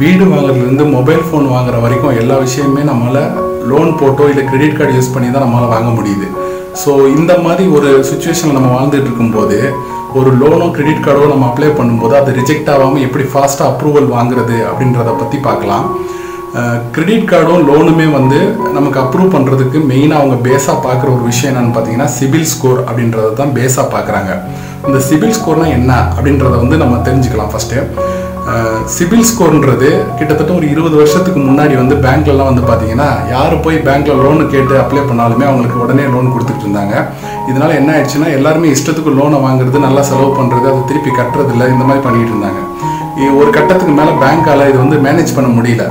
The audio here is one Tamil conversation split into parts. வீடு வாங்குறதுலேருந்து மொபைல் ஃபோன் வாங்குற வரைக்கும் எல்லா விஷயமே நம்மளால் லோன் போட்டோ இல்லை கிரெடிட் கார்டு யூஸ் பண்ணி தான் நம்மளால் வாங்க முடியுது. ஸோ இந்த மாதிரி ஒரு சுச்சுவேஷனில் நம்ம வாழ்ந்துட்டு இருக்கும்போது ஒரு லோனோ கிரெடிட் கார்டோ நம்ம அப்ளை பண்ணும்போது அது ரிஜெக்ட் ஆகாமல் எப்படி ஃபாஸ்ட்டாக அப்ரூவல் வாங்குறது அப்படின்றத பற்றி பார்க்கலாம். கிரெடிட் கார்டும் லோனுமே வந்து நமக்கு அப்ரூவ் பண்ணுறதுக்கு மெயினாக அவங்க பேஸாக பார்க்குற ஒரு விஷயம் என்னென்னு பார்த்தீங்கன்னா சிபில் ஸ்கோர் அப்படின்றத தான் பேஸாக பார்க்குறாங்க. இந்த சிபில் ஸ்கோர்னால் என்ன அப்படின்றத வந்து நம்ம தெரிஞ்சுக்கலாம். ஃபஸ்ட்டு சிபில் ஸ்கோர்ன்றது கிட்டத்தட்ட ஒரு 20 வருஷத்துக்கு முன்னாடி வந்து பேங்க்லலாம் வந்து பார்த்தீங்கன்னா யார் போய் பேங்க்கில் லோனு கேட்டு அப்ளை பண்ணாலுமே அவங்களுக்கு உடனே லோன் கொடுத்துட்டு இருந்தாங்க. இதனால் என்ன ஆயிடுச்சுன்னா எல்லாருமே இஷ்டத்துக்கு லோனை வாங்குறது, நல்லா செலவு பண்ணுறது, அதை திருப்பி கட்டுறது இல்லை, இந்த மாதிரி பண்ணிகிட்டு இருந்தாங்க. ஒரு கட்டத்துக்கு மேலே பேங்க்கால் இது வந்து மேனேஜ் பண்ண முடியல,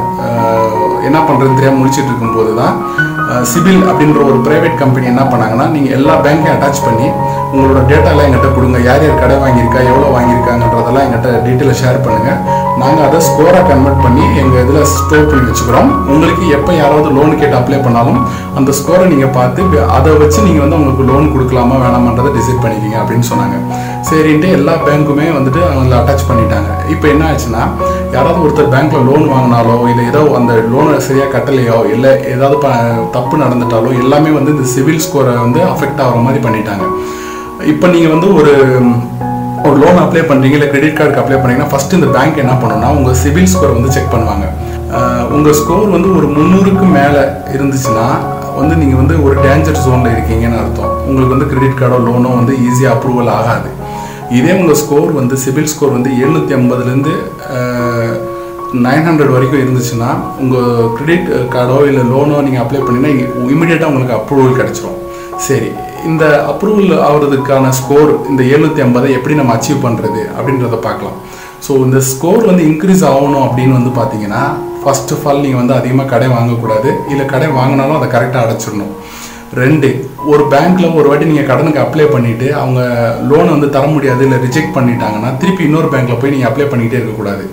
என்ன பண்ணுறதுன்னு தெரியாமல் முடிச்சுட்டு இருக்கும்போது தான் சிபில் அப்படின்ற ஒரு ப்ரைவேட் கம்பெனி என்ன பண்ணாங்கன்னா, நீங்கள் எல்லா பேங்க்கையும் அட்டாச் பண்ணி உங்களோட டேட்டாலாம் எங்கிட்ட கொடுங்க, யார் யார் கடை வாங்கியிருக்கா, எவ்வளோ வாங்கியிருக்காங்கன்றதெல்லாம் எங்கிட்ட டீட்டெயிலை ஷேர் பண்ணுங்கள், நாங்கள் அதை ஸ்கோராக கன்வெர்ட் பண்ணி எங்கள் இதில் ஸ்டோர் பண்ணி வச்சுக்கிறோம், உங்களுக்கு எப்போ யாராவது லோன் கேட்டு அப்ளை பண்ணாலும் அந்த ஸ்கோரை நீங்கள் பார்த்து அதை வச்சு நீங்கள் வந்து உங்களுக்கு லோன் கொடுக்கலாமா வேணாமன்றதை டிசைட் பண்ணிக்கிங்க அப்படின்னு சொன்னாங்க. சரின்ட்டு எல்லா பேங்க்குமே வந்துட்டு அவங்களை அட்டாச் பண்ணிட்டாங்க. இப்போ என்ன ஆச்சுன்னா யாராவது ஒருத்தர் பேங்க்கில் லோன் வாங்கினாலோ இல்லை ஏதோ அந்த லோனை சரியாக கட்டலையோ இல்லை ஏதாவது தப்பு நடந்துட்டாலோ எல்லாமே வந்து இந்த சிவில் ஸ்கோரை வந்து அஃபெக்ட் ஆகிற மாதிரி பண்ணிட்டாங்க. இப்போ நீங்கள் வந்து ஒரு லோன் அப்ளை பண்ணுறீங்க இல்லை கிரெடிட் கார்டுக்கு அப்ளை பண்ணிங்கன்னா ஃபஸ்ட்டு இந்த பேங்க் என்ன பண்ணணும்னா உங்கள் சிவில் ஸ்கோர் வந்து செக் பண்ணுவாங்க. உங்கள் ஸ்கோர் வந்து ஒரு 300க்கு மேலே இருந்துச்சுன்னா வந்து நீங்கள் வந்து ஒரு டேஞ்சர் ஜோனில் இருக்கீங்கன்னு அர்த்தம், உங்களுக்கு வந்து கிரெடிட் கார்டோ லோனோ வந்து ஈஸியாக அப்ரூவல் ஆகாது. இதே உங்கள் ஸ்கோர் வந்து சிபில் ஸ்கோர் வந்து 750லேருந்து 900 வரைக்கும் இருந்துச்சுன்னா உங்கள் கிரெடிட் கார்டோ இல்லை லோனோ நீங்கள் அப்ளை பண்ணிங்கன்னா இமீடியட்டாக உங்களுக்கு அப்ரூவல் கிடச்சிரும். சரி, இந்த அப்ரூவல் ஆகிறதுக்கான ஸ்கோர் இந்த 750 எப்படி நம்ம அச்சீவ் பண்ணுறது அப்படின்றத பார்க்கலாம். ஸோ இந்த ஸ்கோர் வந்து இன்க்ரீஸ் ஆகணும் அப்படின்னு வந்து பார்த்தீங்கன்னா ஃபர்ஸ்ட் ஆஃப் ஆல் நீங்கள் வந்து அதிகமாக கடை வாங்கக்கூடாது, இல்லை கடை வாங்கினாலும் அதை கரெக்டாக அடைச்சிடணும். ரெண்டு, ஒரு பேங்க்கில் ஒரு வாட்டி நீங்கள் கடனுக்கு அப்ளை பண்ணிவிட்டு அவங்க லோனை வந்து தர முடியாது இல்லை ரிஜெக்ட் பண்ணிட்டாங்கன்னா திருப்பி இன்னொரு பேங்க்கில் போய் நீங்கள் அப்ளை பண்ணிக்கிட்டே இருக்கக்கூடாது.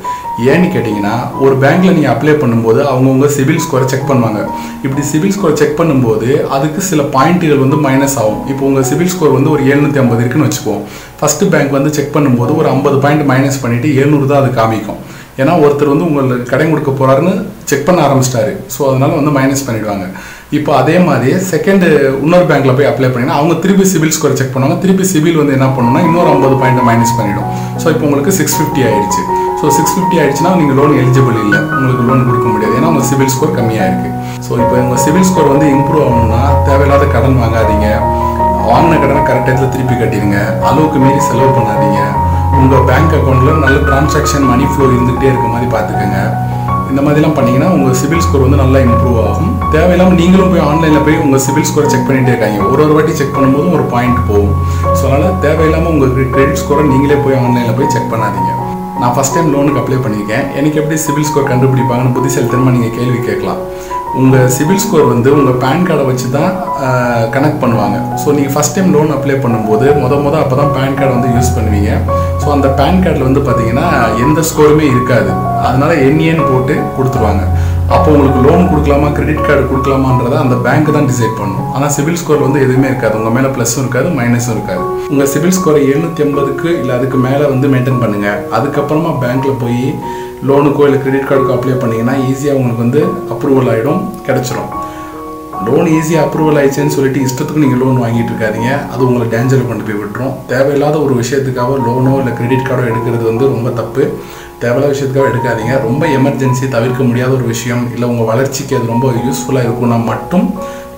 ஏன்னு கேட்டிங்கன்னா ஒரு பேங்க்கில் நீங்கள் அப்ளை பண்ணும்போது அவங்கவுங்க சிபில் ஸ்கோரை செக் பண்ணுவாங்க. இப்படி சிபில் ஸ்கோரை செக் பண்ணும்போது அதுக்கு சில பாயிண்ட்டுகள் வந்து மைனஸ் ஆகும். இப்போ உங்கள் சிபில் ஸ்கோர் வந்து ஒரு 750 இருக்குன்னு வச்சுக்குவோம். ஃபஸ்ட்டு பேங்க் வந்து செக் பண்ணும்போது ஒரு 50 பாயிண்ட் மைனஸ் பண்ணிவிட்டு 700 தான் அது காமிக்கும். ஏன்னா ஒருத்தர் வந்து உங்களுக்கு கடன் கொடுக்க போகிறாருன்னு செக் பண்ண ஆரம்பிச்சிட்டாரு, ஸோ அதனால் வந்து மைனஸ் பண்ணிவிடுவாங்க. இப்போ அதே மாதிரி செகண்டு இன்னொரு பேங்க்கில் போய் அப்ளை பண்ணிங்கன்னா அவங்க திருப்பி சிபில் ஸ்கோர் செக் பண்ணுவாங்க, திருப்பி சிபில் வந்து என்ன பண்ணணும்னா இன்னொரு 50 பாயிண்ட் மைனஸ் பண்ணிவிடும். ஸோ இப்போ உங்களுக்கு 650 ஆயிடுச்சு. ஸோ 650 ஆயிடுச்சுன்னா நீங்கள் லோன் எலிஜிபிள் இல்லை, உங்களுக்கு லோன் கொடுக்க முடியாது, ஏன்னா உங்கள் சிபில் ஸ்கோர் கம்மியாக இருக்குது. ஸோ இப்போ உங்கள் சிபில் ஸ்கோர் வந்து இம்ப்ரூவ் ஆகணும்னா தேவையில்லாத கடன் வாங்காதீங்க, வாங்கின கடனை கரெக்ட் இடத்துல திருப்பி கட்டிடுங்க, அளவுக்கு மீறி செலவு பண்ணாதீங்க, உங்கள் பேங்க் அக்கௌண்ட்டில் நல்ல டிரான்சாக்ஷன் மணி ஃப்ளோ இருந்துகிட்டே இருக்க மாதிரி பார்த்துக்கோங்க. இந்த மாதிரிலாம் பண்ணிங்கன்னா உங்கள் சிபில் ஸ்கோர் வந்து நல்லா இம்ப்ரூவ் ஆகும். தேவையில்லாமல் நீங்களும் போய் ஆன்லைனில் போய் உங்கள் சிபில் ஸ்கோரை செக் பண்ணிகிட்டே இருக்காங்க, ஒரு வாட்டி செக் பண்ணும்போதும் ஒரு பாயிண்ட் போகும். ஸோ அதனால் தேவையில்லாமல் உங்கள் கிரெடிட் ஸ்கோரை நீங்களே போய் ஆன்லைனில் போய் செக் பண்ணாதீங்க. நான் ஃபஸ்ட் டைம் லோனுக்கு அப்ளை பண்ணியிருக்கேன், எனக்கு எப்படி சிபில் ஸ்கோர் கண்டுபிடிப்பாங்கன்னு புத்திசாலித்தனமாக நீங்கள் கேள்வி கேட்கலாம். உங்கள் சிபில் ஸ்கோர் வந்து உங்கள் பேன் கார்டை வச்சு தான் கனெக்ட் பண்ணுவாங்க. ஸோ நீங்கள் ஃபஸ்ட் டைம் லோன் அப்ளை பண்ணும்போது மொதல் அப்போ தான் பேன் கார்டு வந்து யூஸ் பண்ணுவீங்க. ஸோ அந்த பேன் கார்டில் வந்து பார்த்தீங்கன்னா எந்த ஸ்கோருமே இருக்காது, அதனால் எண்ணியன்னு போட்டு கொடுத்துருவாங்க. அப்போ உங்களுக்கு லோன் கொடுக்கலாமா கிரெடிட் கார்டு கொடுக்கலாமான்றதை அந்த பேங்க் தான் டிசைட் பண்ணும். ஆனால் சிபில் ஸ்கோர் வந்து எதுவுமே இருக்காது, உங்கள் மேலே ப்ளஸும் இருக்காது மைனஸும் இருக்காது. உங்கள் சிபில் ஸ்கோரை 750க்கு இல்லை அதுக்கு மேலே வந்து மெயின்டைன் பண்ணுங்கள். அதுக்கப்புறமா பேங்க்கில் போய் லோனுக்கோ இல்லை கிரெடிட் கார்டுக்கோ அப்ளை பண்ணிங்கன்னா ஈஸியாக உங்களுக்கு வந்து அப்ரூவல் ஆகிடும், கிடச்சிரும். லோன் ஈஸியாக அப்ரூவல் ஆயிடுச்சுன்னு சொல்லிட்டு இஷ்டத்துக்கு நீங்கள் லோன் வாங்கிட்டு இருக்காதீங்க, அது உங்களை டேஞ்சரில் கொண்டு போய் விட்டுரும். தேவையில்லாத ஒரு விஷயத்துக்காக லோனோ இல்லை கிரெடிட் கார்டோ எடுக்கிறது வந்து ரொம்ப தப்பு, தேவையான விஷயத்துக்காக எடுக்காதீங்க. ரொம்ப எமர்ஜென்சி, தவிர்க்க முடியாத ஒரு விஷயம், இல்லை உங்கள் வளர்ச்சிக்கு அது ரொம்ப யூஸ்ஃபுல்லாக இருக்குன்னா மட்டும்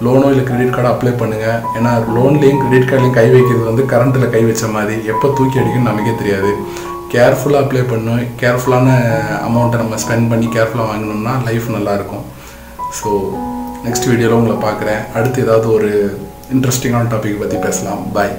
லோனோ இல்லை கிரெடிட் கார்டோ அப்ளை பண்ணுங்கள். ஏன்னா லோன்லேயும் கிரெடிட் கார்டுலேயும் கை வைக்கிறது வந்து கரண்ட்டில் கை வச்ச மாதிரி, எப்போ தூக்கி அடிக்குன்னு நமக்கே தெரியாது. கேர்ஃபுல்லாக அப்ளை பண்ணணும், கேர்ஃபுல்லான அமௌண்ட்டை நம்ம ஸ்பெண்ட் பண்ணி கேர்ஃபுல்லாக வாங்கினோம்னா லைஃப் நல்லாயிருக்கும். ஸோ நெக்ஸ்ட் வீடியோவில் உங்களை பார்க்குறேன், அடுத்து ஏதாவது ஒரு இன்ட்ரெஸ்டிங்கான டாபிக் பற்றி பேசலாம். பாய்.